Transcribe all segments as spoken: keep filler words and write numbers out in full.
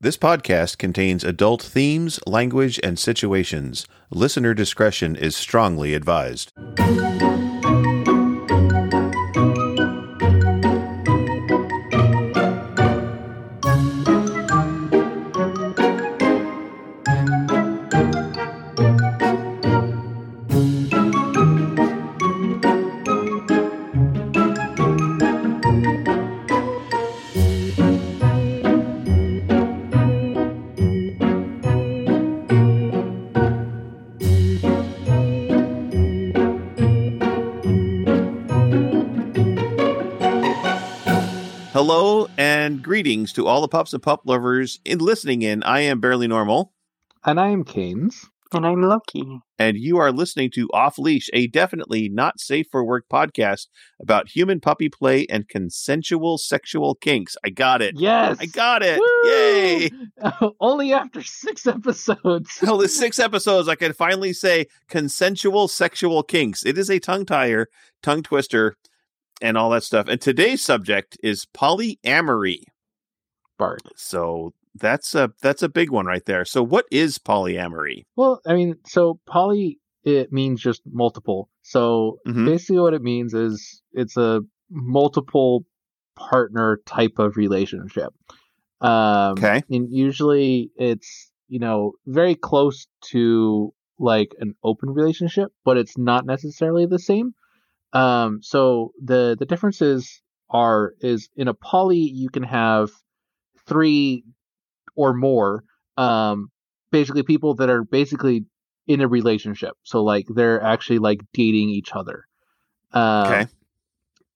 This podcast contains adult themes, language, and situations. Listener discretion is strongly advised. Hello and greetings to all the pups and pup lovers in listening in. I am Bearly Normal. And I am Kains. And I'm Loki. And you are listening to Off Leash, a definitely not safe for work podcast about human puppy play and consensual sexual kinks. I got it. Yes. I got it. Woo! Yay. Uh, only after six episodes. Well, the six episodes, I can finally say consensual sexual kinks. It is a tongue tire, tongue twister. And all that stuff. And today's subject is polyamory. Bart. So that's a that's a big one right there. So what is polyamory? Well, I mean, so poly, it means just multiple. So mm-hmm. basically what it means is it's a multiple partner type of relationship. Um, okay. And usually it's, you know, very close to like an open relationship, but it's not necessarily the same. Um, so the, the differences are, is in a poly, you can have three or more, um, basically people that are basically in a relationship. So like, they're actually like dating each other. Um, okay.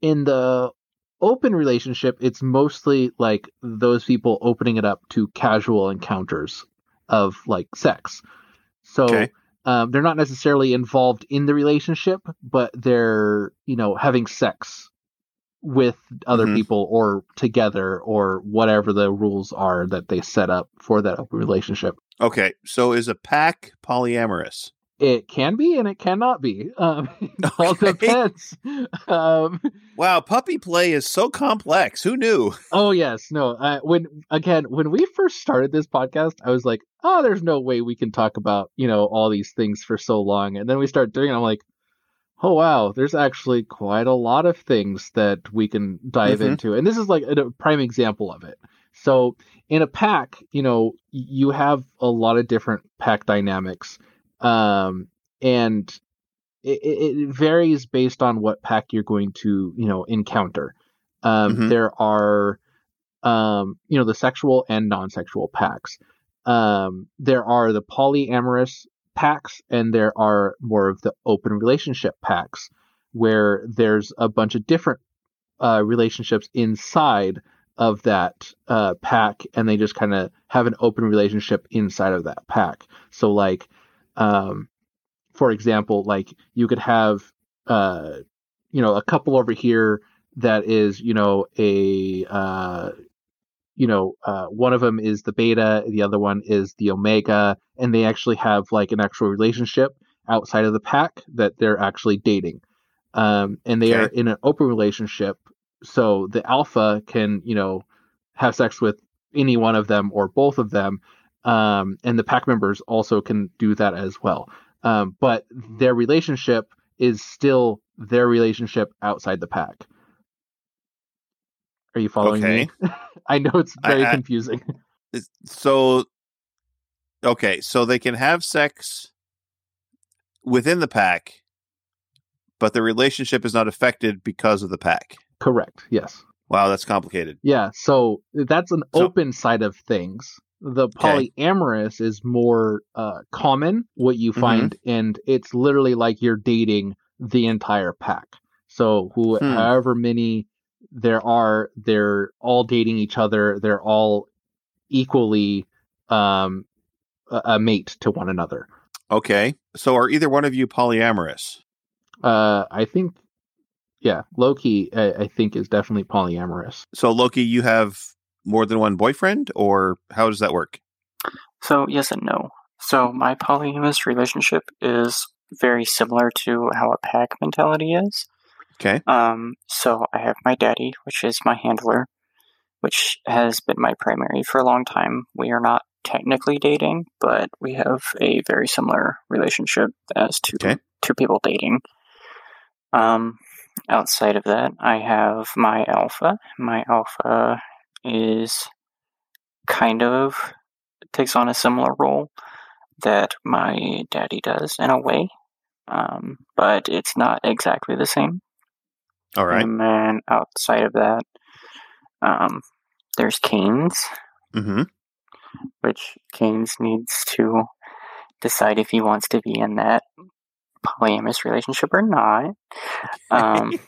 In the open relationship, it's mostly like those people opening it up to casual encounters of like sex. So, okay. Um, they're not necessarily involved in the relationship, but they're, you know, having sex with other mm-hmm. people or together or whatever the rules are that they set up for that open relationship. Okay. So is a pack polyamorous? It can be and it cannot be. Um, it okay. all depends. Um, wow. Puppy play is so complex. Who knew? Oh, yes. No. Uh, when again, when we first started this podcast, I was like, oh, there's no way we can talk about, you know, all these things for so long. And then we start doing it. I'm like, oh, wow, there's actually quite a lot of things that we can dive mm-hmm. into. And this is like a prime example of it. So in a pack, you know, you have a lot of different pack dynamics. Um, and it, it varies based on what pack you're going to, you know, encounter. Um, mm-hmm. there are, um, you know, the sexual and non-sexual packs. Um, there are the polyamorous packs and there are more of the open relationship packs where there's a bunch of different, uh, relationships inside of that, uh, pack. And they just kind of have an open relationship inside of that pack. So like, Um, for example, like you could have, uh, you know, a couple over here that is, you know, a, uh, you know, uh, one of them is the beta, the other one is the omega, and they actually have like an actual relationship outside of the pack that they're actually dating. Um, and they okay. are in an open relationship. So the alpha can, you know, have sex with any one of them or both of them. Um, and the pack members also can do that as well. Um, but their relationship is still their relationship outside the pack. Are you following okay. me? I know it's very I, I, confusing. So, okay. So they can have sex within the pack, but the relationship is not affected because of the pack. Correct. Yes. Wow. That's complicated. Yeah. So that's an so, open side of things. The polyamorous okay. is more uh, common, what you find, mm-hmm. and it's literally like you're dating the entire pack. So who, hmm. however many there are, they're all dating each other. They're all equally um, a-, a mate to one another. Okay. So are either one of you polyamorous? Uh, I think, yeah, Loki, I-, I think is definitely polyamorous. So Loki, you have more than one boyfriend, or how does that work? So yes and no. So my polyamorous relationship is very similar to how a pack mentality is. Okay. Um. So I have my daddy, which is my handler, which has been my primary for a long time. We are not technically dating, but we have a very similar relationship as to okay. two people dating. Um, outside of that, I have my alpha. My alpha is kind of takes on a similar role that my daddy does in a way, um, but it's not exactly the same. All right. And then outside of that, um, there's Kains, mm-hmm. which Kains needs to decide if he wants to be in that polyamorous relationship or not. Um,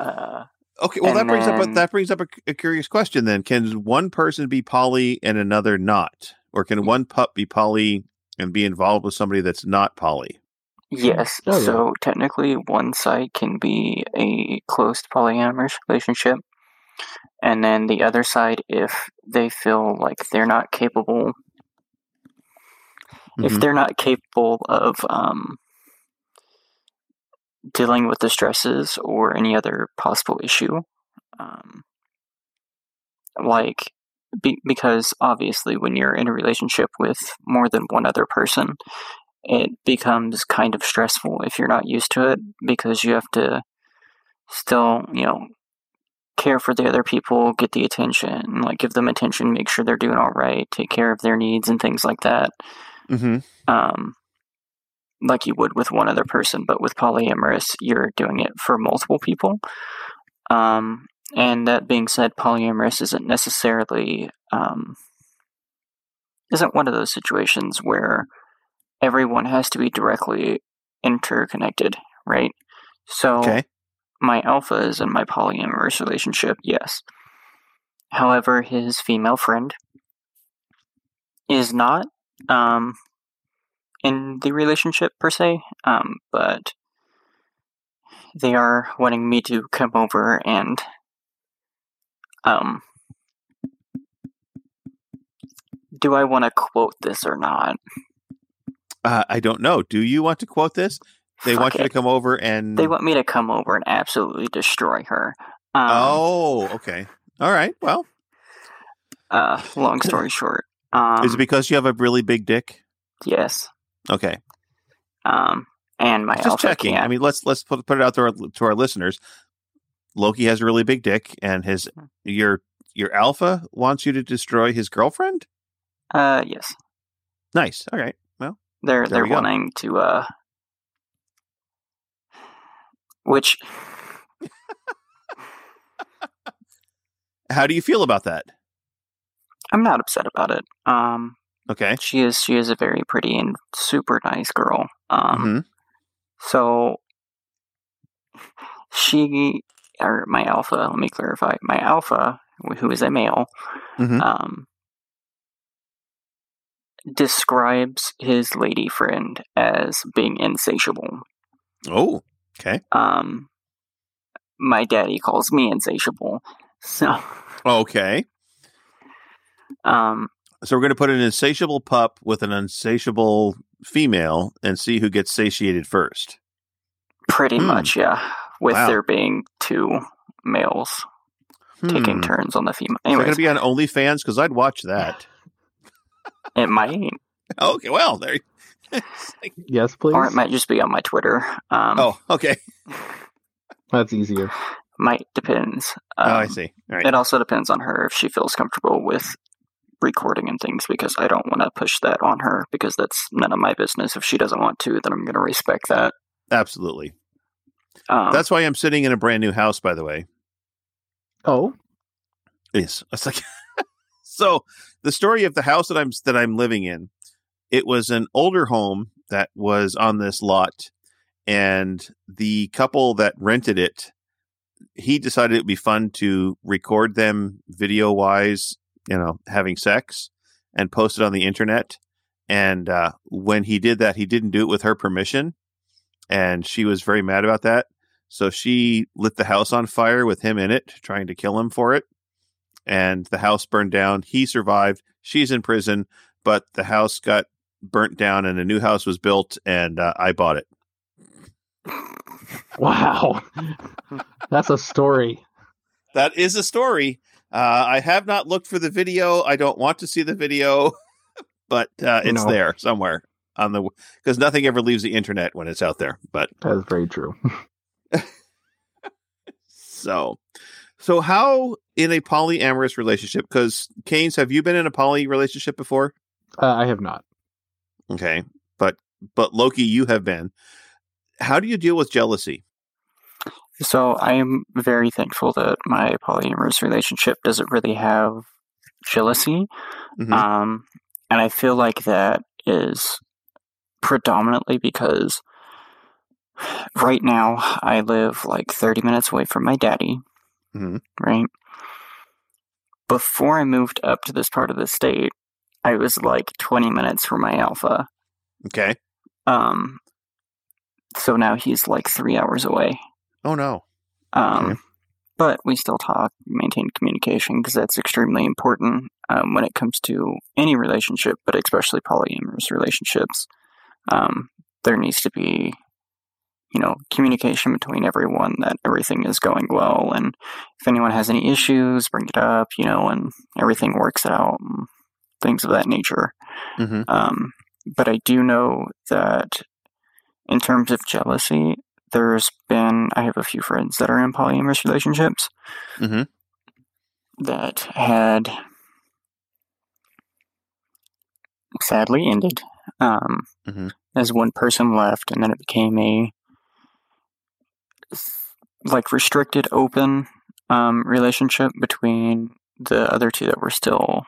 uh, okay, well, that brings then, up a, that brings up a, a curious question then. Can one person be poly and another not? Or can one pup be poly and be involved with somebody that's not poly? Yes. Oh, yeah. So technically one side can be a closed polyamorous relationship. And then the other side, if they feel like they're not capable, mm-hmm. if they're not capable of um, dealing with the stresses or any other possible issue, um, like... Be- because obviously when you're in a relationship with more than one other person, it becomes kind of stressful if you're not used to it, because you have to still, you know, care for the other people, get the attention, like give them attention, make sure they're doing all right, take care of their needs and things like that. Mm-hmm. Um, like you would with one other person, but with polyamorous, you're doing it for multiple people. Um, And that being said, polyamorous isn't necessarily, um, isn't one of those situations where everyone has to be directly interconnected, right? So okay. my alpha is in my polyamorous relationship, yes. However, his female friend is not um, in the relationship per se, um, but they are wanting me to come over and... Um, do I want to quote this or not? Uh, I don't know. Do you want to quote this? They Fuck want it. you to come over and... They want me to come over and absolutely destroy her. Um, oh, okay. All right, well. Uh, long story short. Um, Is it because you have a really big dick? Yes. Okay. Um, and my Just alpha checking. Can't. I mean, let's let's put, put it out to our, to our listeners. Loki has a really big dick, and his your your alpha wants you to destroy his girlfriend? Uh, yes. Nice. All right. Well, they're they're we wanting to uh, which. How do you feel about that? I'm not upset about it. Um. Okay. She is she is a very pretty and super nice girl. Um. Mm-hmm. So. She. Or my alpha, let me clarify. My alpha, who is a male, mm-hmm. um, describes his lady friend as being insatiable. Oh, okay. Um, my daddy calls me insatiable. So okay. Um, so we're going to put an insatiable pup with an insatiable female and see who gets satiated first. Pretty mm. much, yeah. With wow. there being two males hmm. taking turns on the female. Anyways, is it going to be on OnlyFans? Because I'd watch that. It might. Okay, well, there. Like, yes, please. Or it might just be on my Twitter. Um, oh, okay. That's easier. Might depends. Um, oh, I see. All right. It also depends on her if she feels comfortable with recording and things, because I don't want to push that on her, because that's none of my business. If she doesn't want to, then I'm going to respect that. Absolutely. Um, That's why I'm sitting in a brand new house, by the way. Oh, yes. It's like so. The story of the house that I'm that I'm living in. It was an older home that was on this lot, and the couple that rented it, he decided it would be fun to record them video wise, you know, having sex, and post it on the internet. And uh, when he did that, he didn't do it with her permission. And she was very mad about that. So she lit the house on fire with him in it, trying to kill him for it. And the house burned down. He survived. She's in prison. But the house got burnt down and a new house was built. And uh, I bought it. Wow. That's a story. that is a story. Uh, I have not looked for the video. I don't want to see the video, but uh, it's no. there somewhere on the because nothing ever leaves the internet when it's out there. But that's very true. so, so how in a polyamorous relationship? Because Kains, have you been in a poly relationship before? Uh, I have not. Okay, but but Loke, you have been. How do you deal with jealousy? So I am very thankful that my polyamorous relationship doesn't really have jealousy. Mm-hmm. Um, and I feel like that is predominantly because right now I live like thirty minutes away from my daddy, mm-hmm. right? Before I moved up to this part of the state, I was like twenty minutes from my alpha. Okay. Um. So now he's like three hours away. Oh, no. Um, okay. But we still talk, maintain communication, because that's extremely important um, when it comes to any relationship, but especially polyamorous relationships. Um, there needs to be, you know, communication between everyone that everything is going well, and if anyone has any issues, bring it up, you know, and everything works out, and things of that nature. Mm-hmm. Um, but I do know that in terms of jealousy, there's been, I have a few friends that are in polyamorous relationships mm-hmm. that had sadly ended um, mm-hmm. as one person left, and then it became a like restricted open um, relationship between the other two that were still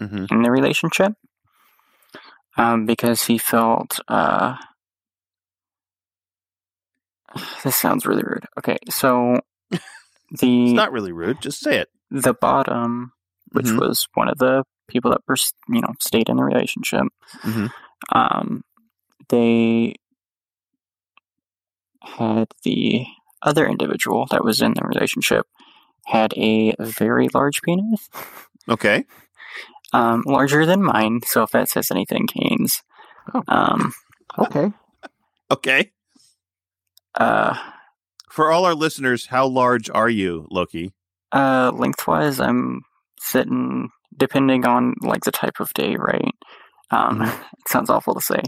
mm-hmm. in the relationship um, because he felt... Uh, This sounds really rude. Okay, so the... It's not really rude, just say it. The bottom, which mm-hmm. was one of the people that were, you know, stayed in the relationship, mm-hmm. um, they had the other individual that was in the relationship had a very large penis. Okay. Um, larger than mine, so if that says anything, Kains. Oh. Um, okay. Okay. Uh, for all our listeners, how large are you, Loke? Uh, lengthwise, I'm sitting, depending on like the type of day, right? Um, mm-hmm. It sounds awful to say.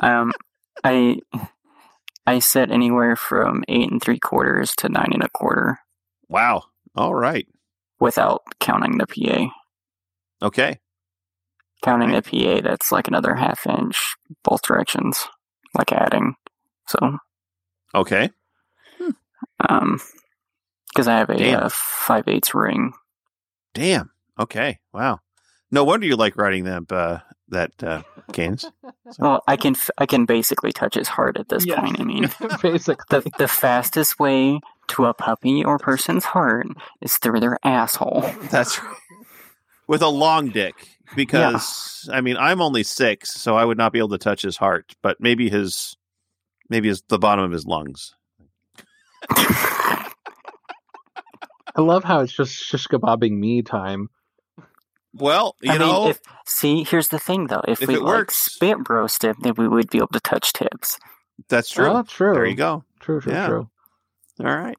Um, I I sit anywhere from eight and three quarters to nine and a quarter. Wow! All right. Without counting the P A. Okay. Counting right. the P A, that's like another half inch both directions, like adding. So. Okay. Hmm. Um, because I have a uh, five eighths ring. Damn. Okay. Wow. No wonder you like riding them. Uh, that uh, Kains. So. Well, I can f- I can basically touch his heart at this yeah. point. I mean, basically, the, the fastest way to a puppy or person's heart is through their asshole. That's right. With a long dick. Because yeah. I mean, I'm only six, so I would not be able to touch his heart, but maybe his. Maybe it's the bottom of his lungs. I love how it's just shish kebabbing me time. Well, you I know. Mean, if, see, here's the thing, though. If, if we it like, works. Spit roasted, then we would be able to touch tips. That's true. Oh, true. There you go. True, true, yeah. true. All right.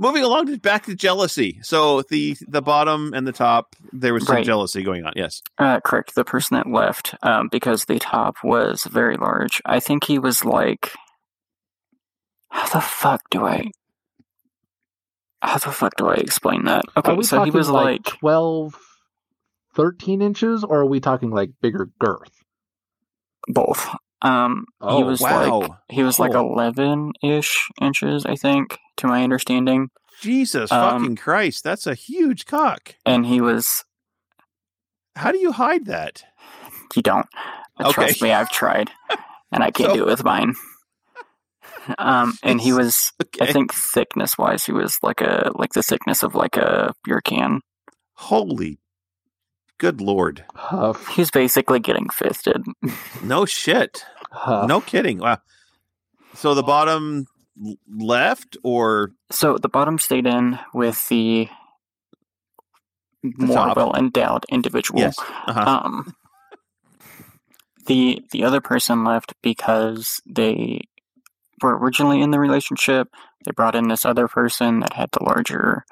Moving along to, back to jealousy. So the, the bottom and the top, there was some right. jealousy going on. Yes. Uh, correct. The person that left um, because the top was very large. I think he was like, how the fuck do I, how the fuck do I explain that? Okay. So he was like, like twelve, thirteen inches, or are we talking like bigger girth? Both. Um, oh, he was wow. like, he was oh. like eleven-ish inches, I think, to my understanding. Jesus um, fucking Christ, that's a huge cock. And he was... How do you hide that? You don't. Okay. Trust me, I've tried, and I can't so... do it with mine. Um, and he was, okay. I think thickness-wise, he was like a, like the thickness of like a beer can. Holy Good Lord. Huff. He's basically getting fisted. No shit. Huff. No kidding. Wow. So the bottom left or? So the bottom stayed in with the, the more well-endowed individual. Yes. Uh-huh. Um, the the other person left because they were originally in the relationship. They brought in this other person that had the larger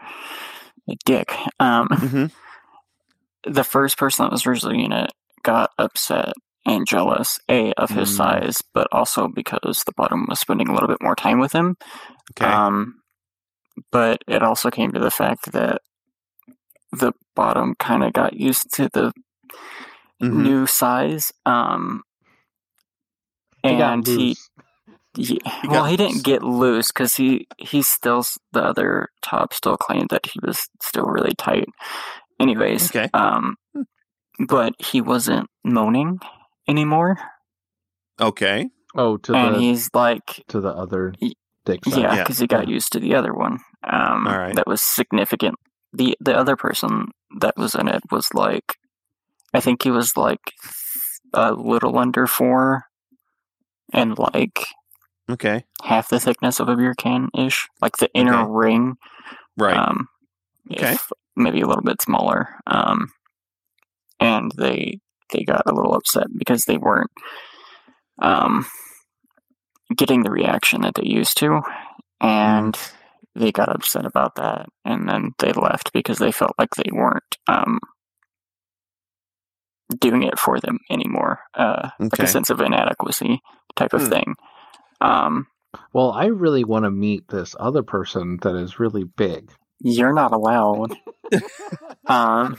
dick. Um, mm-hmm. The first person that was originally in it got upset and jealous, A, of his mm. size, but also because the bottom was spending a little bit more time with him. Okay. Um, but it also came to the fact that the bottom kind of got used to the mm-hmm. new size. Um, and he, he, he well, he didn't get loose because he, he still, the other top still claimed that he was still really tight. Anyways, okay. um, but he wasn't moaning anymore. Okay. Oh, to and the, he's like to the other dick size. Yeah, because yeah. he got yeah. used to the other one. Um, All right. That was significant. The the other person that was in it was like, I think he was like a little under four and like okay half the thickness of a beer can-ish. Like the inner okay. ring. Right. Um, okay. Maybe a little bit smaller. Um, and they they got a little upset because they weren't um, getting the reaction that they used to. And they got upset about that, and then they left because they felt like they weren't um, doing it for them anymore. Uh, okay. Like a sense of inadequacy type of hmm. thing. Um, well, I really want to meet this other person that is really big. You're not allowed. um,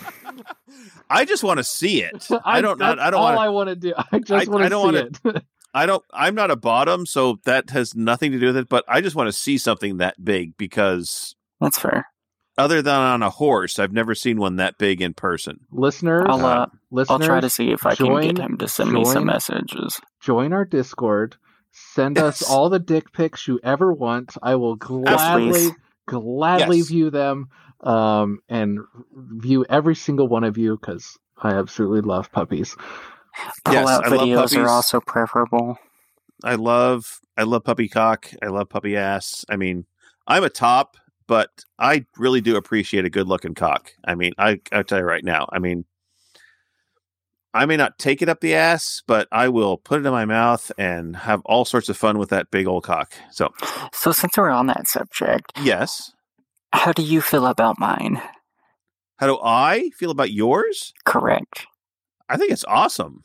I just want to see it. I, I don't. That's I don't. All wanna, I want to do. I just want to see wanna, it. I don't. I'm not a bottom, so that has nothing to do with it. But I just want to see something that big because that's fair. Other than on a horse, I've never seen one that big in person. Listeners, I'll, uh, listeners, I'll try to see if I join, can get him to send join, me some messages. Join our Discord. Send yes. us all the dick pics you ever want. I will gladly, yes, gladly yes. view them. Um and view every single one of you because I absolutely love puppies. Pull-out yes, videos are also preferable. I love, I love puppy cock. I love puppy ass. I mean, I'm a top, but I really do appreciate a good-looking cock. I mean, I I tell you right now. I mean, I may not take it up the ass, but I will put it in my mouth and have all sorts of fun with that big old cock. So, so since we're on that subject, yes. How do you feel about mine? How do I feel about yours? Correct. I think it's awesome.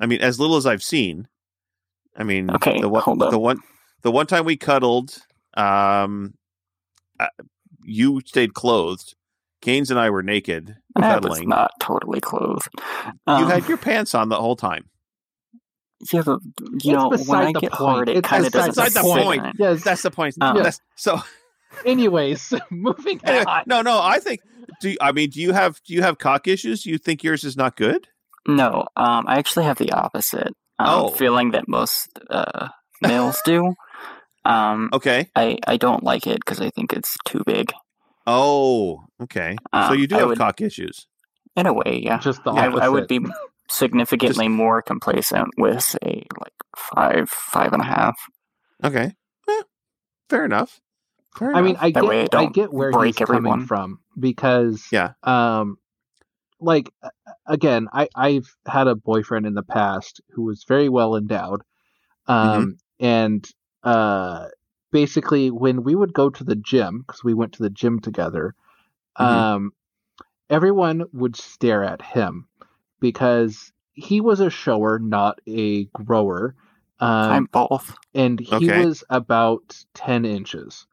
I mean, as little as I've seen. I mean, okay, the one, hold on. the one, the one time we cuddled, um, I, you stayed clothed. Kains and I were naked cuddling. I was not totally clothed. Um, you had your pants on the whole time. Yeah, but you know, when I get hard, it kind of doesn't. That's the point. Yes, that's the point. Um, that's, so. Anyways, moving on. No, no, I think do you, I mean do you have do you have cock issues? Do you think yours is not good? No, um, I actually have the opposite um, oh. feeling that most uh, males do. Um, okay, I, I don't like it because I think it's too big. Oh, okay. Um, so you do I have would, cock issues in a way, yeah. Just the opposite. I, I would be significantly Just... more complacent with say like five, five and a half. Okay, eh, fair enough. I mean, I that get, I, I get where he's everyone. coming from because, yeah. um, like again, I I've had a boyfriend in the past who was very well endowed, um, mm-hmm. and uh, basically when we would go to the gym because we went to the gym together, mm-hmm. um, everyone would stare at him because he was a shower, not a grower. Um, I'm both, and he okay. was about ten inches.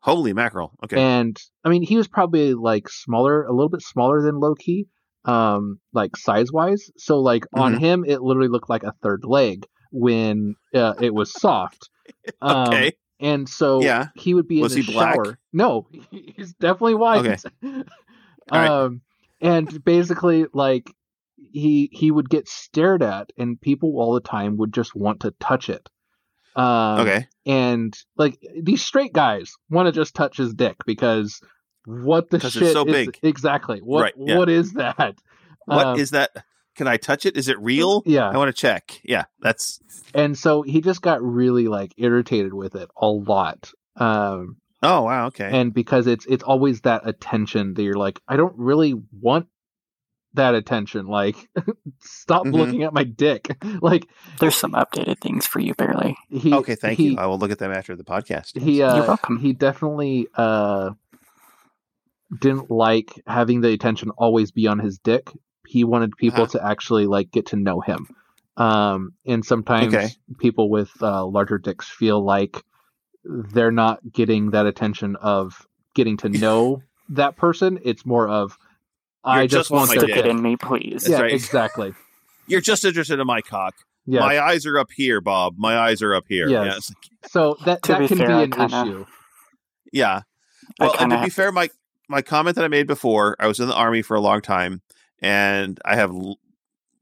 Holy mackerel. Okay. And I mean, he was probably like smaller, a little bit smaller than Loki, um, like size wise. So like mm-hmm. on him, it literally looked like a third leg when uh, it was soft. Um, okay. And so yeah. he would be was in the he black? shower. No, he's definitely white. Okay. um, right. And basically like he, he would get stared at and people all the time would just want to touch it. Um, okay. And like these straight guys want to just touch his dick because what the shit it's so is big. Exactly. What, right, yeah. what is that? What um, is that? Can I touch it? Is it real? Yeah. I want to check. Yeah. That's, and so he just got really like irritated with it a lot. Um, oh, wow. Okay. And because it's, it's always that attention that you're like, I don't really want that attention. Like, stop mm-hmm. looking at my dick. Like, there's some updated things for you, Bearly. He, okay, thank he, you. I will look at them after the podcast. He, uh, You're welcome. He definitely uh, didn't like having the attention always be on his dick. He wanted people ah. to actually like get to know him. Um, and sometimes okay. people with uh, larger dicks feel like they're not getting that attention of getting to know that person. It's more of, I just, just want to get in me, please. That's yeah, right. Exactly. You're just interested in my cock. Yes. My eyes are up here, Bob. My eyes are up here. Yes. Yes. So that, that be can fair, be an kinda, issue. Yeah. Well, kinda, and to be fair, my, my comment that I made before, I was in the Army for a long time, and I have l-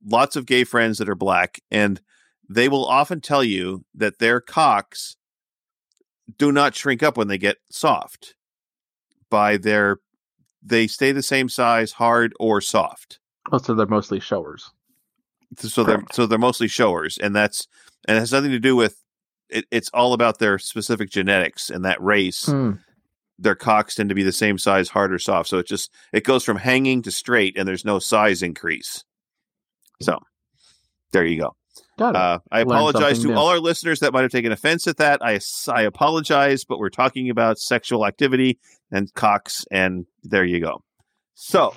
lots of gay friends that are black, and they will often tell you that their cocks do not shrink up when they get soft. By their, they stay the same size, hard or soft. Oh, so they're mostly showers. So Correct. they're so they're mostly showers, and that's and it has nothing to do with. It, it's all about their specific genetics and that race. Mm. Their cocks tend to be the same size, hard or soft. So it just it goes from hanging to straight, and there's no size increase. So there you go. Got it. Uh, I Learn apologize to new. all our listeners that might have taken offense at that. I, I apologize, but we're talking about sexual activity and cocks, and there you go. So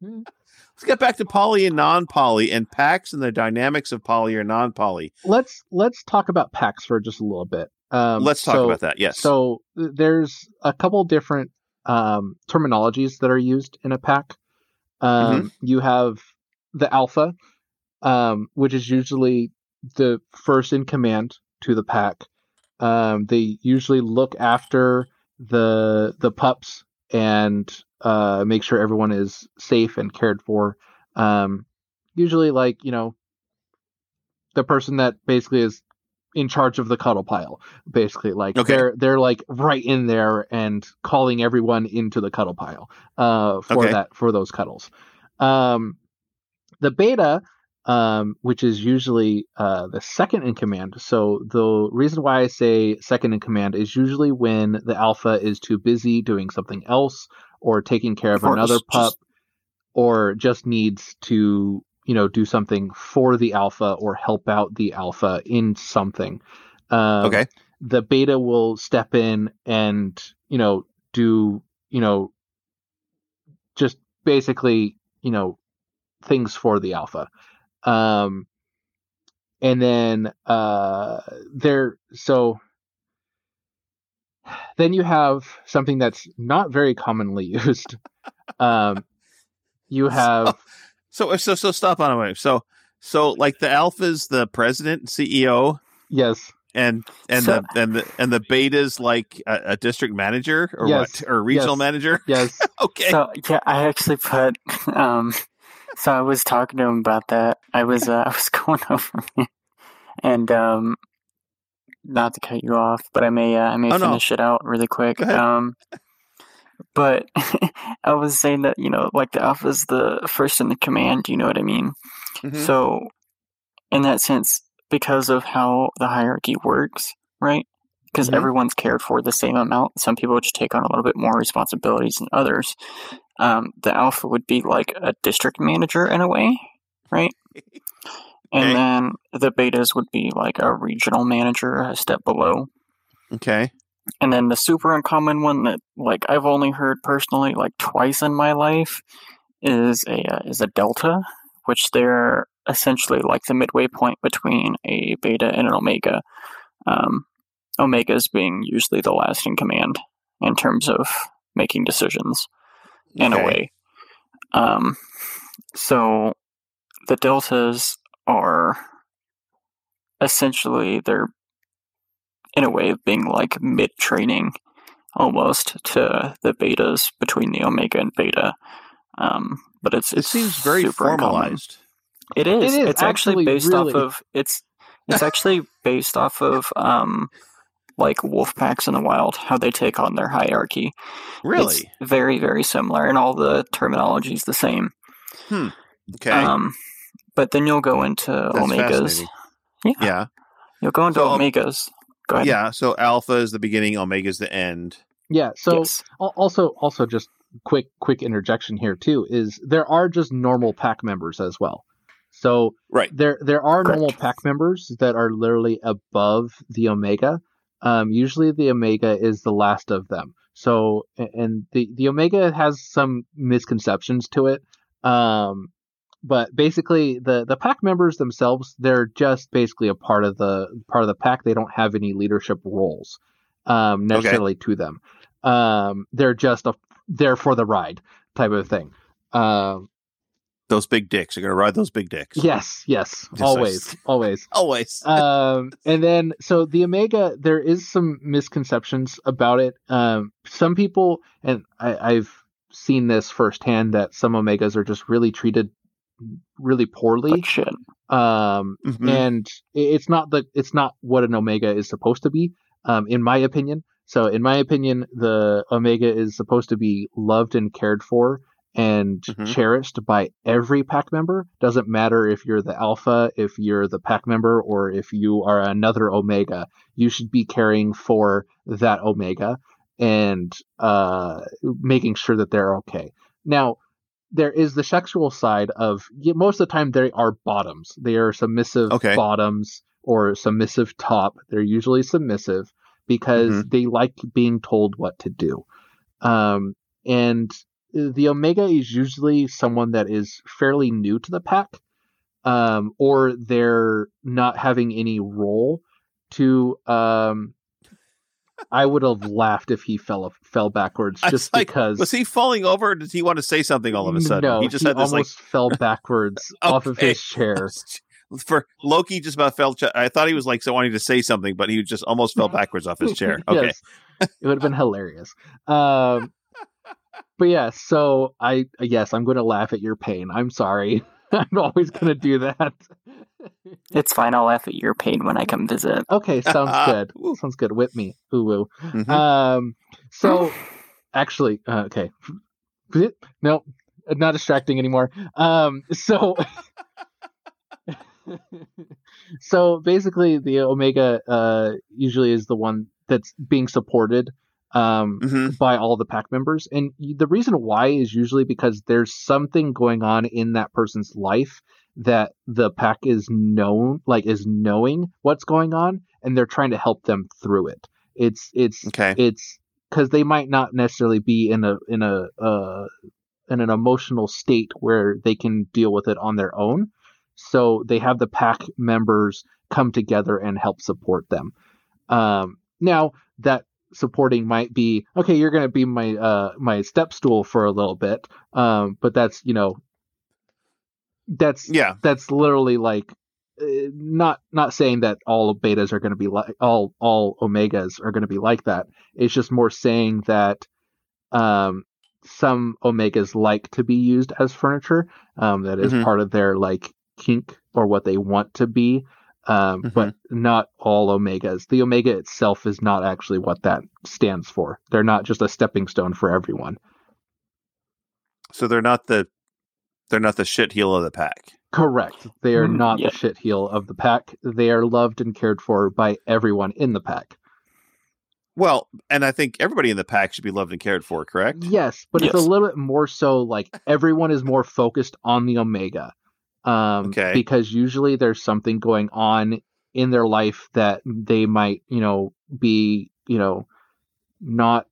let's get back to poly and non-poly and PAX and the dynamics of poly or non-poly. Let's let's talk about PAX for just a little bit. Um, let's talk so, about that. Yes. So there's a couple different um, terminologies that are used in a pack. Um, mm-hmm. You have the alpha. Um, which is usually the first in command to the pack. Um, they usually look after the the pups and uh, make sure everyone is safe and cared for. Um, usually, like, you know, the person that basically is in charge of the cuddle pile, basically, like okay. they're they're like right in there and calling everyone into the cuddle pile uh, for okay. that for those cuddles. Um, the beta. Um, which is usually uh, the second in command. So the reason why I say second in command is usually when the alpha is too busy doing something else or taking care of or another just, pup or just needs to, you know, do something for the alpha or help out the alpha in something. Um, okay. The beta will step in and, you know, do, you know, just basically, you know, things for the alpha. Um, and then, uh, there, so then you have something that's not very commonly used. Um, you have, so, so, so, so stop on a minute. So, so like the alpha's the president and C E O. Yes. And, and so, the, and the, and the beta's like a, a district manager or yes, what, or regional yes, manager. Yes. Okay. So yeah, I actually put, um, So I was talking to him about that. I was uh, I was going over here, and um, not to cut you off, but I may uh, I may oh, finish no. it out really quick. Um, but I was saying that, you know, like the alpha is the first in the command. You know what I mean? Mm-hmm. So in that sense, because of how the hierarchy works, right? Because mm-hmm. everyone's cared for the same amount. Some people just take on a little bit more responsibilities than others. Um, the alpha would be like a district manager in a way, right? And okay. then the betas would be like a regional manager, a step below. Okay. And then the super uncommon one that, like, I've only heard personally like twice in my life is a uh, is a delta, which they're essentially like the midway point between a beta and an omega. Um, omega is being usually the last in command in terms of making decisions. In okay. a way. Um, so the deltas are essentially, they're in a way of being like mid-training almost to the betas between the omega and beta. Um, but it's, it's it seems very super formalized. It is. It is. It's actually, actually based really... off of, it's, it's actually based off of, um, like wolf packs in the wild, how they take on their hierarchy. Really? It's very, very similar, and all the terminology is the same. Hmm. Okay. Um, but then you'll go into That's omegas. Yeah. yeah. You'll go into so, omegas. Go ahead. Yeah, so alpha is the beginning, omega is the end. Yeah, so yes. also also just quick quick interjection here too is there are just normal pack members as well. So right. there there are Correct. normal pack members that are literally above the Omega. Um, usually the Omega is the last of them. So and the, the Omega has some misconceptions to it. Um, but basically the, the pack members themselves, they're just basically a part of the part of the pack. They don't have any leadership roles um, necessarily okay. to them. Um, they're just a, there for the ride type of thing. Um, those big dicks. You're going to ride those big dicks. Yes. Yes. yes always. I... Always. always. Um, and then, so the Omega, there is some misconceptions about it. Um, some people, and I, I've seen this firsthand, that some Omegas are just really treated really poorly. Like shit. Um, mm-hmm. and it's not the, it's not what an Omega is supposed to be. Um, in my opinion. So in my opinion, the Omega is supposed to be loved and cared for and mm-hmm. cherished by every pack member. Doesn't matter if you're the Alpha, if you're the pack member, or if you are another Omega, you should be caring for that Omega and uh, making sure that they're okay. Now, there is the sexual side of most of the time they are bottoms. They are submissive okay. bottoms or submissive top. They're usually submissive. Because mm-hmm. they like being told what to do. Um, and the Omega is usually someone that is fairly new to the pack, um, or they're not having any role to... Um, I would have laughed if he fell fell backwards just like, because... Was he falling over or did he want to say something all of a sudden? No, he, just he had this almost like... fell backwards okay. off of his chair. For Loki, just about fell. Ch- I thought he was like so wanting to say something, but he just almost fell backwards off his chair. Okay, yes. It would have been hilarious. Um, but yeah, so I yes, I'm going to laugh at your pain. I'm sorry. I'm always going to do that. It's fine. I'll laugh at your pain when I come visit. Okay, sounds good. Sounds good. Whip me, ooh woo. Mm-hmm. Um, so actually, uh, okay, no, not distracting anymore. Um, so. So basically the Omega uh, usually is the one that's being supported um, mm-hmm. by all the pack members. And the reason why is usually because there's something going on in that person's life that the pack is known, like is knowing what's going on, and they're trying to help them through it. It's it's okay. it's because they might not necessarily be in a in a uh, in an emotional state where they can deal with it on their own. So they have the pack members come together and help support them. Um, now that supporting might be, okay, you're going to be my, uh, my step stool for a little bit. Um, but that's, you know, that's, yeah, that's literally like uh, not, not saying that all betas are going to be like all, all Omegas are going to be like that. It's just more saying that, um, some Omegas like to be used as furniture. Um, that is mm-hmm. part of their like, kink or what they want to be, um, mm-hmm. but not all Omegas. The Omega itself is not actually what that stands for. They're not just a stepping stone for everyone. So they're not the they're not the shit heel of the pack. Correct. They are mm, not yeah. the shit heel of the pack. They are loved and cared for by everyone in the pack. Well, and I think everybody in the pack should be loved and cared for, correct? Yes, but yes. it's a little bit more so like everyone is more focused on the Omega. Um, okay. Because usually there's something going on in their life that they might, you know, be, you know, not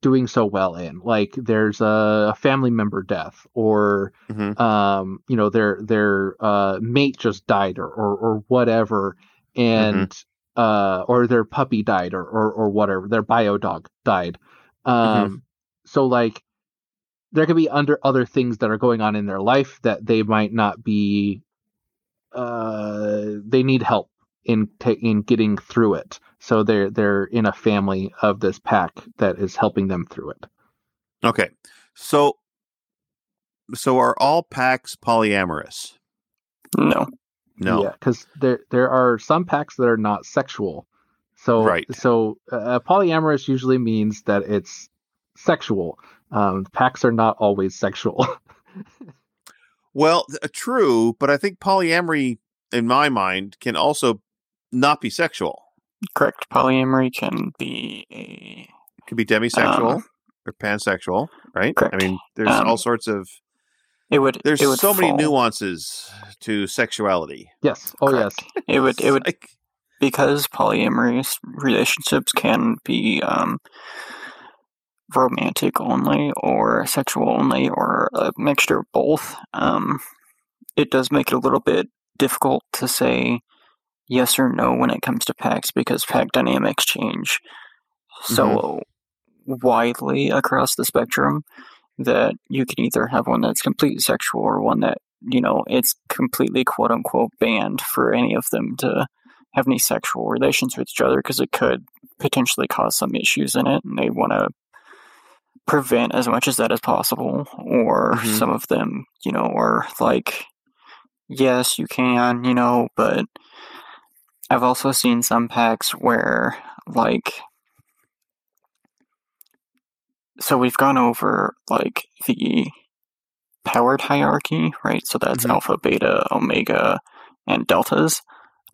doing so well in, like there's a, a family member death or, mm-hmm. um, you know, their, their, uh, mate just died or, or, or whatever. And, mm-hmm. uh, or their puppy died or, or, or whatever, their bio dog died. Um, mm-hmm. so like, there could be under other things that are going on in their life that they might not be, uh, they need help in, t- in getting through it. So they're, they're in a family of this pack that is helping them through it. Okay. So, so are all packs polyamorous? No, no. Yeah, cause there, there are some packs that are not sexual. So, right. so uh, polyamorous usually means that it's sexual. Um, packs are not always sexual. Well, uh, true, but I think polyamory, in my mind, can also not be sexual. Correct. Polyamory can be a... It can be demisexual. Um, They're pansexual, right? Correct. I mean, there's um, all sorts of... It would. There's it would so fall. many nuances to sexuality. Yes. Oh, correct. Yes. It would. It would like... because polyamorous relationships can be um, romantic only, or sexual only, or a mixture of both. Um, it does make it a little bit difficult to say yes or no when it comes to packs, because pack dynamics change so mm-hmm. widely across the spectrum that you can either have one that's completely sexual or one that, you know, it's completely quote unquote banned for any of them to have any sexual relations with each other, because it could potentially cause some issues in it, and they want to prevent as much as that as possible. Or mm-hmm. some of them, you know, are like, yes, you can, you know, but I've also seen some packs where, like, so we've gone over, like, the powered hierarchy, right? So that's mm-hmm. alpha, beta, omega, and deltas,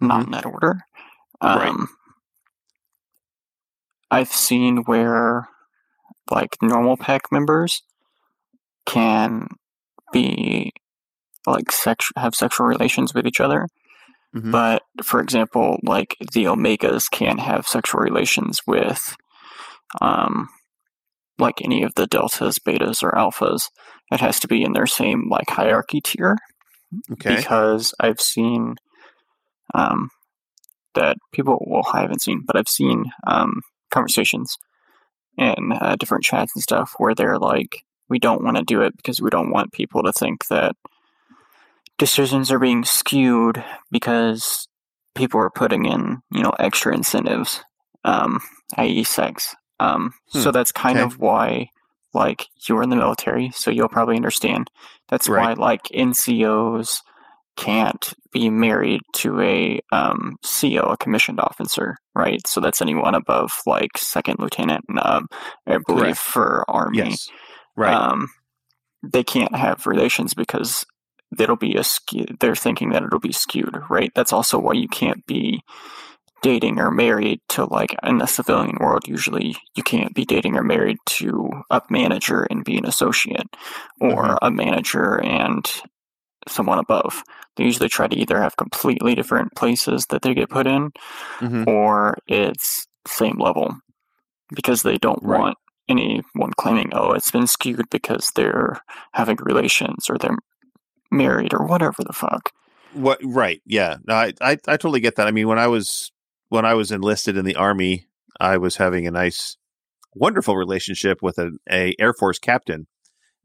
not mm-hmm. in that order. Um, right. I've seen where, like, normal pack members can be, like, sex- have sexual relations with each other. Mm-hmm. But, for example, like, the omegas can have sexual relations with... um. like any of the deltas, betas, or alphas. It has to be in their same, like, hierarchy tier. Okay. Because I've seen um, that people, well, I haven't seen, but I've seen um, conversations in uh, different chats and stuff where they're like, we don't want to do it because we don't want people to think that decisions are being skewed because people are putting in, you know, extra incentives, um, that is sex. Um, hmm. So that's kind okay. of why, like, you're in the military, so you'll probably understand. That's right. why, like, N C Os can't be married to a um, C O, a commissioned officer, right? So that's anyone above, like, second lieutenant, um, I believe, right. for Army. Yes. Right. Um, they can't have relations because it'll be a skew- they're thinking that it'll be skewed, right? That's also why you can't be dating or married to, like, in the civilian world, usually you can't be dating or married to a manager and be an associate, or mm-hmm. a manager and someone above. They usually try to either have completely different places that they get put in, mm-hmm. or it's same level, because they don't right. want anyone claiming, oh, it's been skewed because they're having relations or they're married or whatever the fuck. What? Right. Yeah. No, I, I, I totally get that. I mean, when I was When I was enlisted in the Army, I was having a nice, wonderful relationship with an a Air Force captain,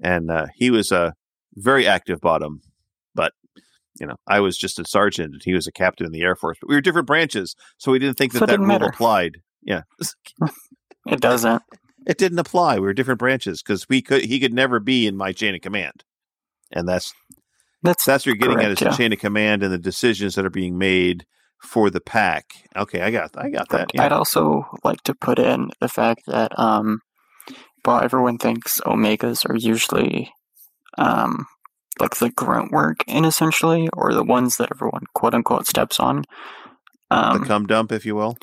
and uh, he was a very active bottom. But, you know, I was just a sergeant, and he was a captain in the Air Force. But we were different branches, so we didn't think that so that rule matter. applied. Yeah, it doesn't. It didn't apply. We were different branches because we could. He could never be in my chain of command, and that's that's that's what you're getting correct, at is yeah. the chain of command and the decisions that are being made for the pack. Okay, I got I got that. Yeah. I'd also like to put in the fact that um, while everyone thinks omegas are usually um, like the grunt work, and essentially, or the ones that everyone quote unquote steps on. Um, the cum dump, if you will.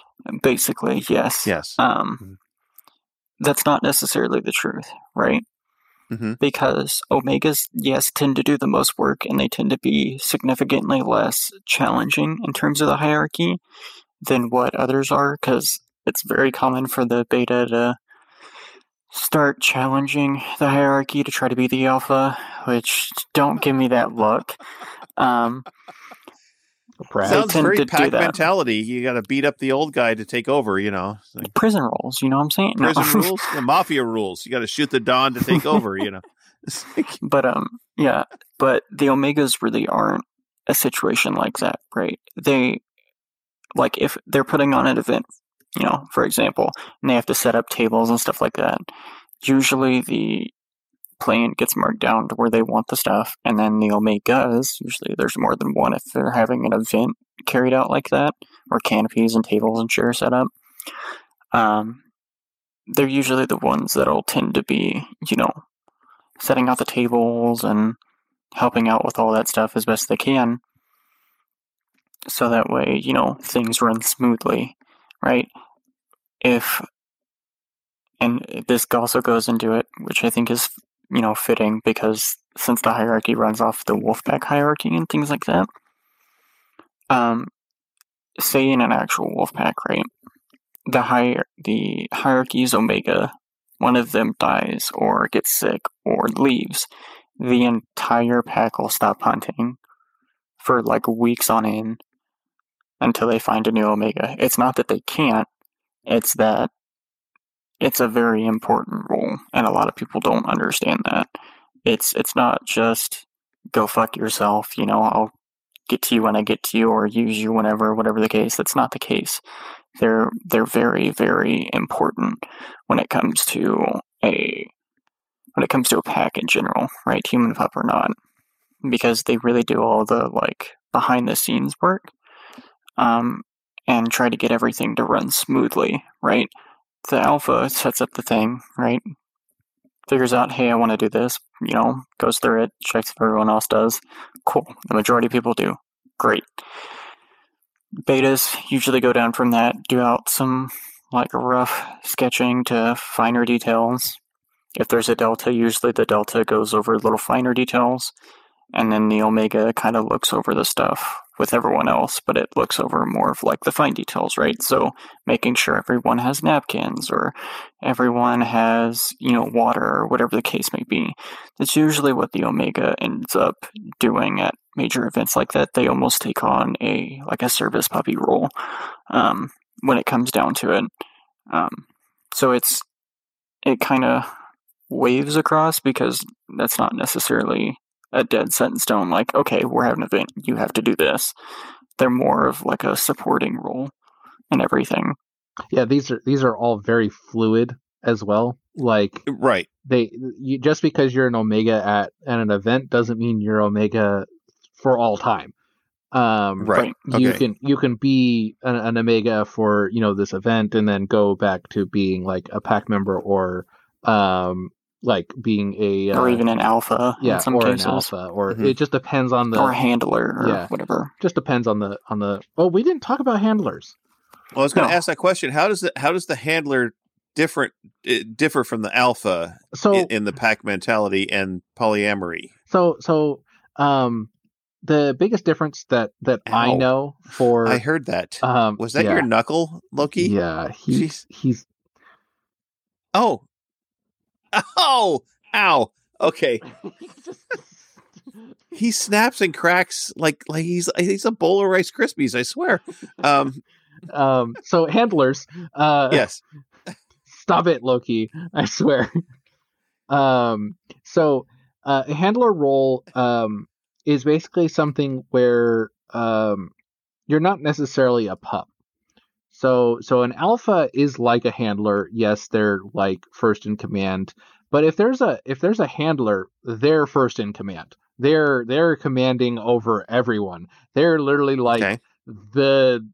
Basically, yes. Yes. Um, mm-hmm. That's not necessarily the truth, right? Mm-hmm. Because omegas, yes, tend to do the most work, and they tend to be significantly less challenging in terms of the hierarchy than what others are, because it's very common for the beta to start challenging the hierarchy to try to be the alpha, which don't give me that look. Um, sounds very pack mentality. You got to beat up the old guy to take over, you know. Like prison rules, you know what I'm saying? Prison no. rules? The mafia rules. You got to shoot the Don to take over, you know. But, um, yeah, but the omegas really aren't a situation like that, right? They, like, if they're putting on an event, you know, for example, and they have to set up tables and stuff like that, usually the plan gets marked down to where they want the stuff, and then the omegas, usually there's more than one if they're having an event carried out like that, or canopies and tables and chairs set up, um, they're usually the ones that'll tend to be, you know, setting out the tables and helping out with all that stuff as best they can, so that way, you know, things run smoothly, right? If And this also goes into it, which I think is, you know, fitting, because since the hierarchy runs off the wolfpack hierarchy and things like that, um, say in an actual wolfpack, right, the hier- the hierarchy is Omega, one of them dies or gets sick or leaves, the entire pack will stop hunting for like weeks on end until they find a new Omega. It's not that they can't, it's that it's a very important role, and a lot of people don't understand that. It's it's not just go fuck yourself, you know, I'll get to you when I get to you or use you whenever, whatever the case. That's not the case. They're they're very, very important when it comes to a when it comes to a pack in general, right? Human pup or not. Because they really do all the like behind the scenes work. Um and try to get everything to run smoothly, right? The alpha sets up the thing, right? Figures out, hey, I want to do this, you know, goes through it, checks if everyone else does. Cool. The majority of people do. Great. Betas usually go down from that, do out some, like, rough sketching to finer details. If there's a delta, usually the delta goes over little finer details, and then the omega kind of looks over the stuff with everyone else, but it looks over more of, like, the fine details, right? So making sure everyone has napkins, or everyone has, you know, water, or whatever the case may be. That's usually what the omega ends up doing at major events like that. They almost take on a like a service puppy role um, when it comes down to it. Um, so it's it kind of waves across, because that's not necessarily a dead set in stone. Like, okay, we're having an event, you have to do this. They're more of like a supporting role and everything. Yeah, these are these are all very fluid as well. Like, right? They you, just because you're an omega at, at an event doesn't mean you're omega for all time. Um, right. You okay. can, you can be an, an Omega for, you know, this event, and then go back to being like a pack member, or, um, like being a, uh, or even an alpha. Yeah. In some or cases. an alpha, or mm-hmm. It just depends on the, or a handler or yeah, whatever. Just depends on the, on the, oh, we didn't talk about handlers. Well, I was going to no. ask that question. How does the, how does the handler different, differ from the alpha so, in, in the pack mentality and polyamory? So, so, um, the biggest difference that, that Ow. I know for... I heard that. Um, Was that yeah. your knuckle, Loki? Yeah. He, he's... Oh. Oh! Ow! Okay. He snaps and cracks like like he's he's a bowl of Rice Krispies, I swear. Um, um, so, handlers. Uh, yes. Stop it, Loki. I swear. Um. So, uh, a handler role... Um, is basically something where um, you're not necessarily a pup. So so an alpha is like a handler. Yes, they're like first in command. But if there's a if there's a handler, they're first in command. They're they're commanding over everyone. They're literally like okay. the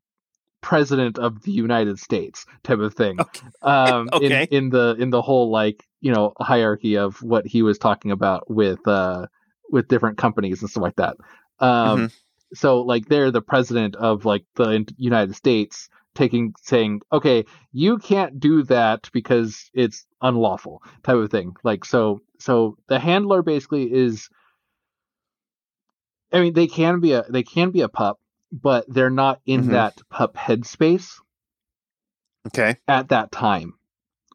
president of the United States type of thing. Okay. Um okay. In, in the in the whole like, you know, hierarchy of what he was talking about with uh with different companies and stuff like that. Um, mm-hmm. So like they're the president of like the United States taking, saying, okay, you can't do that because it's unlawful type of thing. Like, so, so the handler basically is, I mean, they can be a, they can be a pup, but they're not in mm-hmm. that pup headspace. Okay. At that time,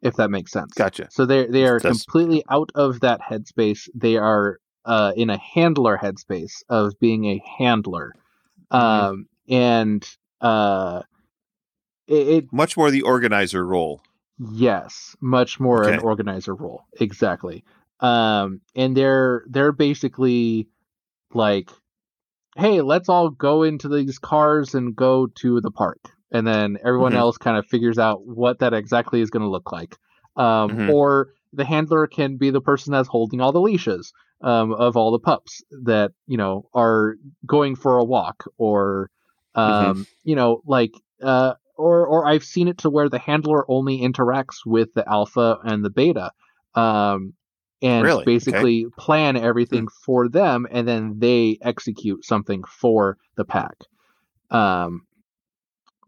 if that makes sense. Gotcha. So they they are That's... completely out of that headspace. They are, Uh, in a handler headspace of being a handler, um, and uh, it, it much more the organizer role. Yes, much more okay. an organizer role, exactly. Um, and they're they're basically like, hey, let's all go into these cars and go to the park, and then everyone mm-hmm. else kind of figures out what that exactly is going to look like. Um, mm-hmm. Or the handler can be the person that's holding all the leashes. Um, of all the pups that, you know, are going for a walk, or, um, mm-hmm. you know, like, uh, or, or I've seen it to where the handler only interacts with the alpha and the beta, um, and really? basically okay. plan everything mm-hmm. for them. And then they execute something for the pack. Um,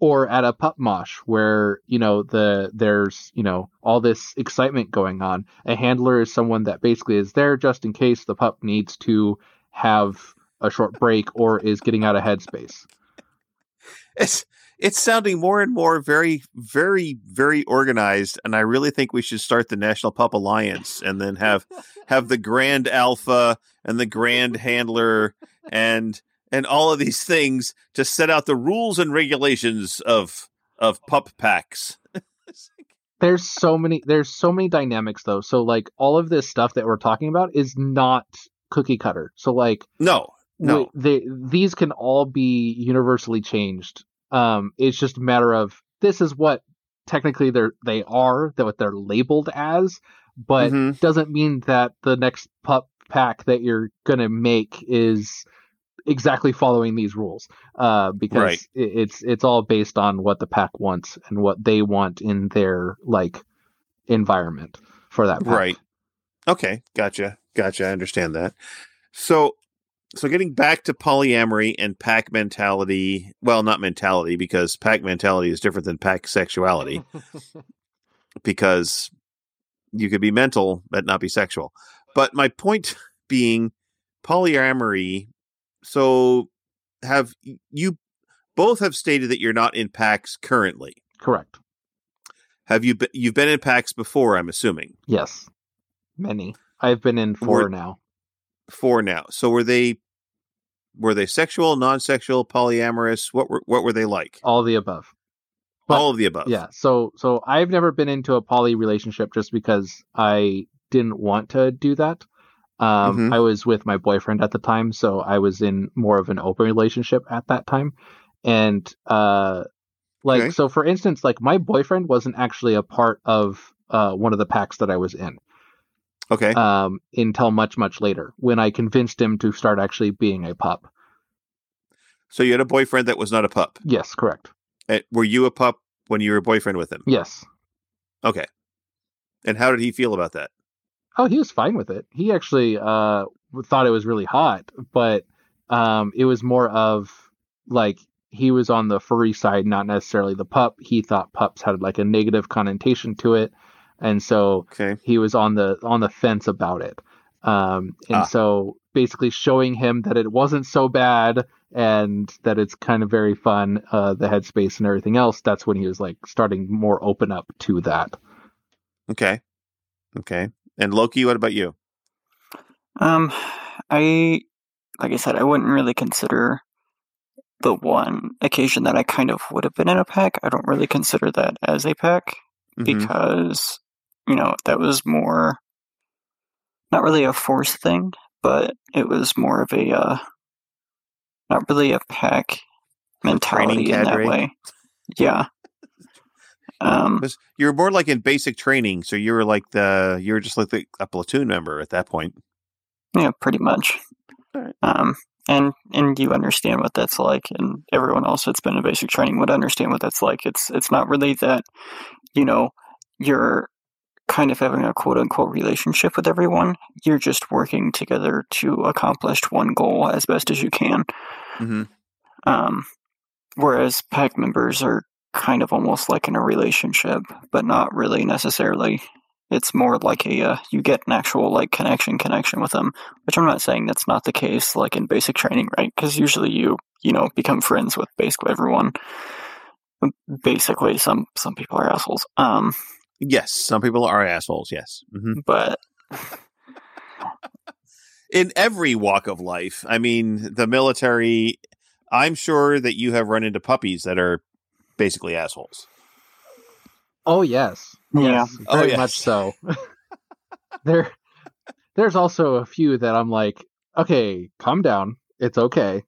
or at a pup mosh where, you know, the there's, you know, all this excitement going on. A handler is someone that basically is there just in case the pup needs to have a short break or is getting out of headspace. It's it's sounding more and more very, very, very organized, and I really think we should start the National Pup Alliance and then have have the Grand Alpha and the Grand Handler and and all of these things to set out the rules and regulations of of pup packs. There's so many there's so many dynamics though. So like all of this stuff that we're talking about is not cookie cutter. So like no. No, they, these can all be universally changed. Um, it's just a matter of this is what technically they're they are that what they're labeled as, but mm-hmm. doesn't mean that the next pup pack that you're gonna make is exactly following these rules. Uh, because right. it, it's it's all based on what the pack wants and what they want in their like environment for that pack. Right. Okay. Gotcha. Gotcha. I understand that. So. So getting back to polyamory and pack mentality, well, not mentality, because pack mentality is different than pack sexuality, because you could be mental, but not be sexual. But my point being polyamory. So have you both have stated that you're not in packs currently? Correct. Have you, be, you've been in packs before, I'm assuming. Yes. Many. I've been in four More, now. Four now. So were they, Were they sexual, non-sexual, polyamorous? What were what were they like? All of the above. But, All of the above. Yeah. So so I've never been into a poly relationship just because I didn't want to do that. Um, mm-hmm. I was with my boyfriend at the time, so I was in more of an open relationship at that time. And uh, like okay. so, for instance, like my boyfriend wasn't actually a part of uh, one of the packs that I was in. Okay. Um, until much, much later when I convinced him to start actually being a pup. So you had a boyfriend that was not a pup? Yes, correct. And were you a pup when you were a boyfriend with him? Yes. Okay. And how did he feel about that? Oh, he was fine with it. He actually uh, thought it was really hot, but um, it was more of like he was on the furry side, not necessarily the pup. He thought pups had like a negative connotation to it. And so okay. he was on the on the fence about it. Um, and ah. so basically showing him that it wasn't so bad and that it's kind of very fun, uh, the headspace and everything else. That's when he was like starting more open up to that. Okay. Okay. And Loki, what about you? Um, I, like I said, I wouldn't really consider the one occasion that I kind of would have been in a pack. I don't really consider that as a pack because... Mm-hmm. You know, that was more, not really a force thing, but it was more of a, uh, not really a pack mentality in that way. Yeah. Um, you were more like in basic training, so you were like the, you were just like the, a platoon member at that point. Yeah, pretty much. Um, and, and you understand what that's like, and everyone else that's been in basic training would understand what that's like. It's, it's not really that, you know, you're kind of having a quote-unquote relationship with everyone. You're just working together to accomplish one goal as best as you can. Mm-hmm. Um, whereas pack members are kind of almost like in a relationship, but not really necessarily. It's more like a uh, you get an actual like connection connection with them, which I'm not saying that's not the case like in basic training, right? Because usually you you know become friends with basically everyone. Basically, some some people are assholes. Um. Yes, some people are assholes, yes. Mm-hmm. But in every walk of life, I mean, the military, I'm sure that you have run into puppies that are basically assholes. Oh, yes. Yeah. Yes, very oh, yes. much so. there, There's also a few that I'm like, okay, calm down. It's okay.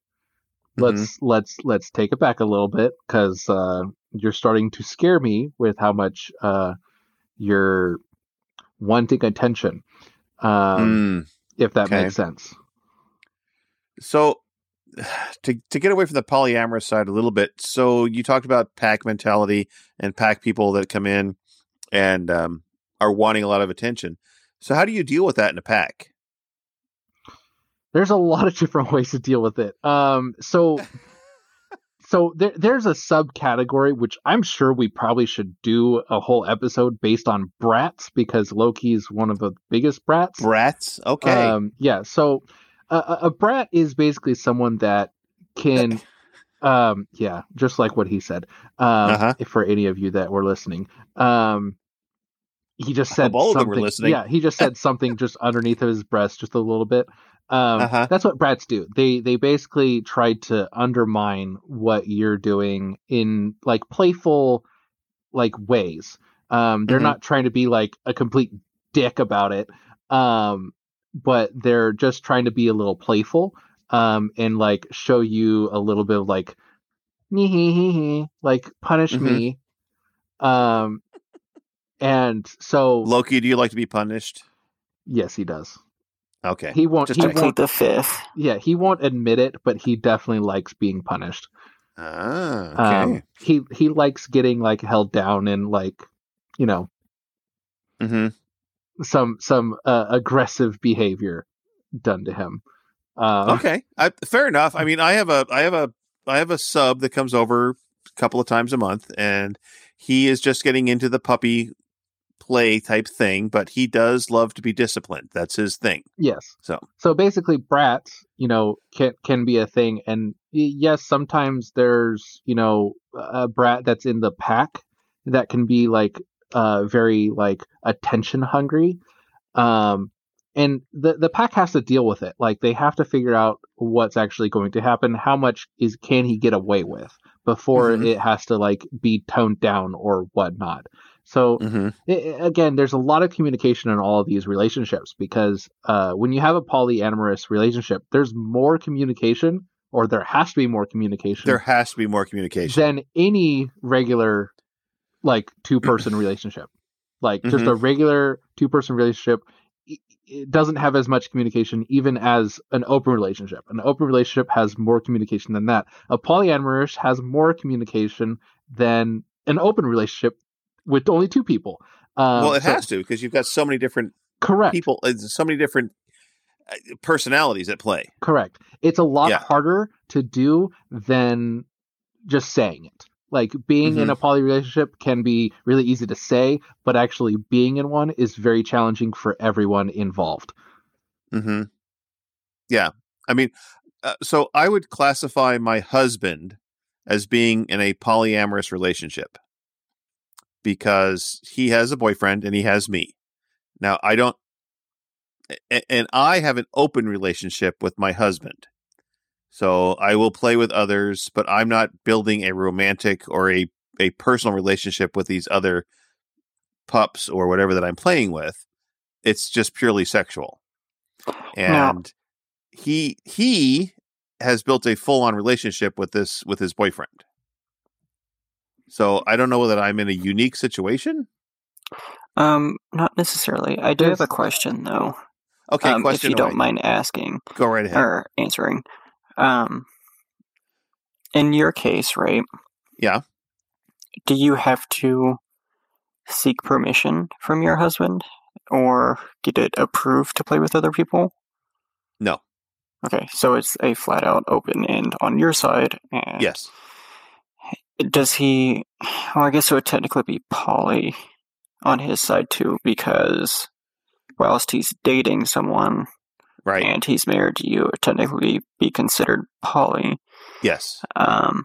Let's mm-hmm. let's let's take it back a little bit because uh, you're starting to scare me with how much... Uh, You're wanting attention, um, mm, if that okay. makes sense. So, to to get away from the polyamorous side a little bit, so you talked about pack mentality and pack people that come in and um, are wanting a lot of attention. So, how do you deal with that in a pack? There's a lot of different ways to deal with it. Um, so, so there, there's a subcategory, which I'm sure we probably should do a whole episode based on brats, because Loki's one of the biggest brats. Brats? Okay. Um, yeah, so uh, a brat is basically someone that can... Um, yeah, just like what he said, um, uh-huh. if for any of you that were listening, um, he just said something, yeah, he just said something just underneath of his breast, just a little bit. Um, uh-huh. That's what brats do. They, they basically try to undermine what you're doing in like playful, like ways. Um, they're mm-hmm. not trying to be like a complete dick about it. Um, but they're just trying to be a little playful. Um, and like show you a little bit of like, nee hee hee hee, like punish mm-hmm. me. Um, and so Loki, do you like to be punished? Yes, he does. Okay, he won't. Just he won't take the fifth. Yeah, he won't admit it, but he definitely likes being punished. Ah, okay. Um, he he likes getting like held down and like, you know, mm-hmm. some some uh, aggressive behavior done to him. Uh, okay, I, fair enough. I mean, I have a, I have a, I have a sub that comes over a couple of times a month, and he is just getting into the puppy play type thing. But he does love to be disciplined. That's his thing. Yes. So, so basically, brats, you know, can can be a thing. And yes, sometimes there's, you know, a brat that's in the pack that can be like uh, very like attention hungry. Um. And the, the pack has to deal with it. Like they have to figure out what's actually going to happen. How much is can he get away with before mm-hmm. it has to like be toned down or whatnot. So mm-hmm. it, again, there's a lot of communication in all of these relationships, because uh, when you have a polyamorous relationship, there's more communication, or there has to be more communication. There has to be more communication than any regular like two person relationship. Like mm-hmm. just a regular two person relationship. It doesn't have as much communication even as an open relationship. An open relationship has more communication than that. A polyamorous has more communication than an open relationship with only two people. Um, well, it so, has to, because you've got so many different correct. people, so many different personalities at play. Correct. It's a lot yeah. harder to do than just saying it. Like being mm-hmm. in a poly relationship can be really easy to say, but actually being in one is very challenging for everyone involved. Mm-hmm. Yeah. I mean, uh, so I would classify my husband as being in a polyamorous relationship, because he has a boyfriend and he has me. Now I don't, and I have an open relationship with my husband. So I will play with others, but I'm not building a romantic or a, a personal relationship with these other pups or whatever that I'm playing with. It's just purely sexual. And no. he he has built a full-on relationship with this with his boyfriend. So I don't know that I'm in a unique situation. Um, not necessarily. I do have a question though. Okay, um, question. If you away. don't mind asking. Go right ahead. Or answering. Um, in your case, right? Yeah. Do you have to seek permission from your husband, or get it approved to play with other people? No. Okay, so it's a flat out open end on your side. And yes. Does he, well, I guess it would technically be poly on his side too, because whilst he's dating someone, right. And he's married to you, would technically be considered poly. Yes. Um,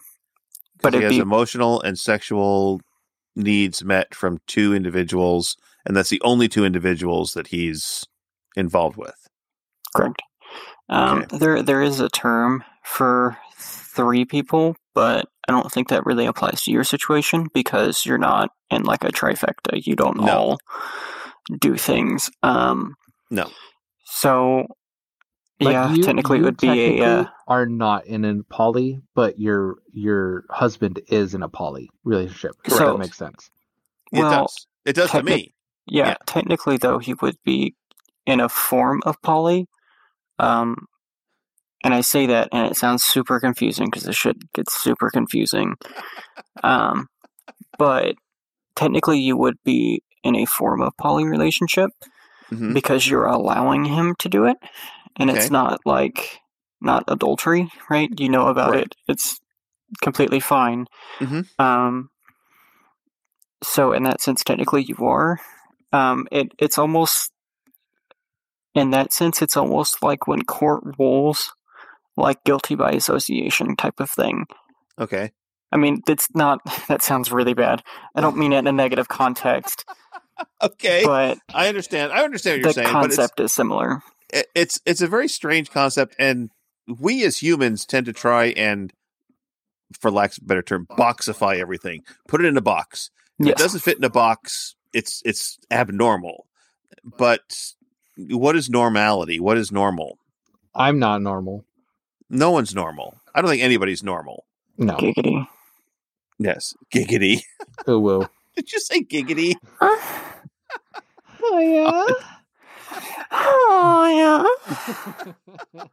but it has be... emotional and sexual needs met from two individuals, and that's the only two individuals that he's involved with. Correct. Um, okay. There, there is a term for three people, but I don't think that really applies to your situation, because you're not in like a trifecta. You don't no. all do things. Um, no. So. Like yeah, you, technically you it would technically be a uh, are not in a poly, but your your husband is in a poly relationship. So that makes sense. It well, does. It does techni- to me. Yeah, yeah, technically though he would be in a form of poly. Um and I say that and it sounds super confusing, because this shit gets super confusing. Um but technically you would be in a form of poly relationship mm-hmm. because you're allowing him to do it. And okay. it's not like, not adultery, right? You know about right. it. It's completely fine. Mm-hmm. Um, so in that sense, technically you are. Um, it it's almost in that sense, it's almost like when court rules, like guilty by association type of thing. Okay. I mean, that's not. That sounds really bad. I don't mean it in a negative context. Okay, but I understand. I understand what you're saying. The concept is similar. It's it's a very strange concept, and we as humans tend to try and, for lack of a better term, boxify everything. Put it in a box. If yes. it doesn't fit in a box, it's it's abnormal. But what is normality? What is normal? I'm not normal. No one's normal. I don't think anybody's normal. No. Giggity. Yes, giggity. Who will? Did you say giggity? Huh? Oh yeah. Oh yeah.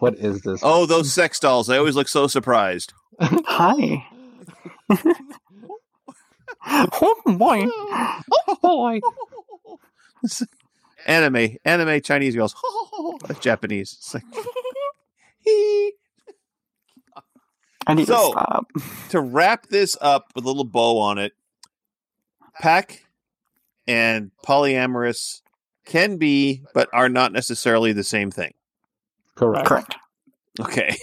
What is this? Oh, those sex dolls. They always look so surprised. Hi. Oh boy. Oh boy. Anime. Anime Chinese girls. That's Japanese. It's like hee. I need so, to stop. To wrap this up with a little bow on it, P A C and polyamorous can be, but are not necessarily the same thing. Correct. Correct. Okay.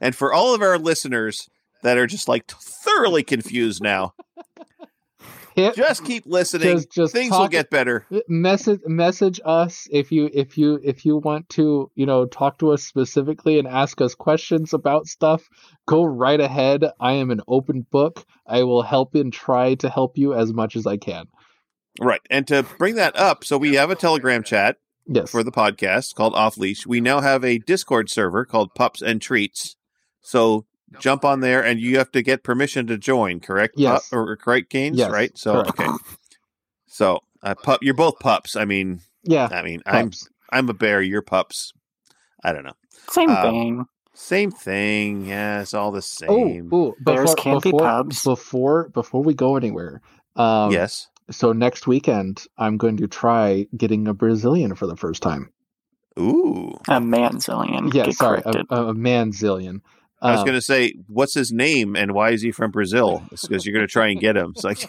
And for all of our listeners that are just like thoroughly confused now, yep. just keep listening. Just, just Things talk, will get better. Message message us if you if you if you want to, you know, talk to us specifically and ask us questions about stuff. Go right ahead. I am an open book. I will help and try to help you as much as I can. Right. And to bring that up, so we have a Telegram chat yes. for the podcast called Off Leash. We now have a Discord server called Pups and Treats. So jump on there, and you have to get permission to join, correct? Yes. Pup, or correct, Kains? Yes. Right? So, correct. Okay. So, uh, pup, you're both pups. I mean, yeah. I mean, pups. I'm I'm a bear. You're pups. I don't know. Same um, thing. Same thing. Yeah, it's all the same. Oh, ooh, bears can't be pups. Before before we go anywhere, um, yes. So next weekend, I'm going to try getting a Brazilian for the first time. Ooh, a manzillion. Yeah, get sorry, corrected. a, a manzillion. I was going to say, what's his name and why is he from Brazil? It's because you're going to try and get him. It's like,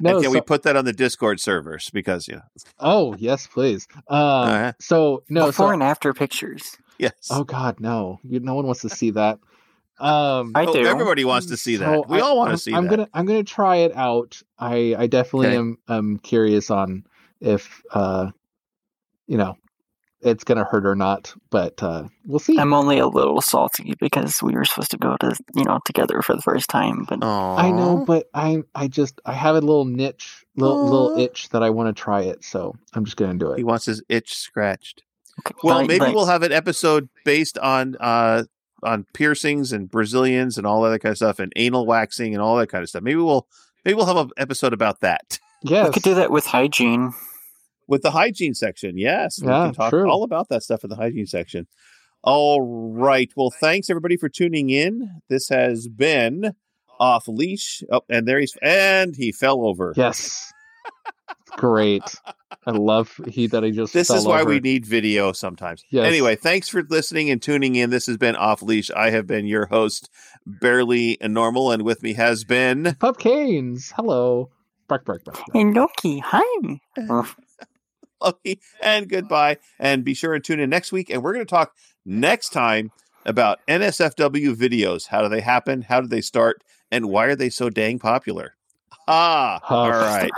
no, and can so... we put that on the Discord servers? Because yeah. Oh yes, please. Uh, uh-huh. So no before so... and after pictures. Yes. Oh God, no! You, no one wants to see that. Um, I do. Oh, everybody wants to see that. So we I, all want I'm, to see. I'm that. gonna. I'm gonna try it out. I. I definitely okay. am. Um, curious on if. Uh, you know. It's going to hurt or not, but uh, we'll see. I'm only a little salty because we were supposed to go to, you know, together for the first time. But Aww. I know, but I I just, I have a little niche, little, little itch that I want to try it. So I'm just going to do it. He wants his itch scratched. Okay. Well, but, maybe but... we'll have an episode based on, uh, on piercings and Brazilians and all that kind of stuff and anal waxing and all that kind of stuff. Maybe we'll, maybe we'll have an episode about that. Yes. We could do that with hygiene. With the hygiene section, yes. Yeah, we can talk true. all about that stuff in the hygiene section. All right. Well, thanks, everybody, for tuning in. This has been Off Leash. Oh, and there he's... And he fell over. Yes. Great. I love he that he just This fell is why over. We need video sometimes. Yes. Anyway, thanks for listening and tuning in. This has been Off Leash. I have been your host, Bearly and Normal, and with me has been... Pup Kains. Hello. Bark, bark, bark, bark. And Loki. Hi. And goodbye, and be sure to tune in next week, and we're going to talk next time about N S F W videos. How do they happen? How do they start? And why are they so dang popular? Ah, all right.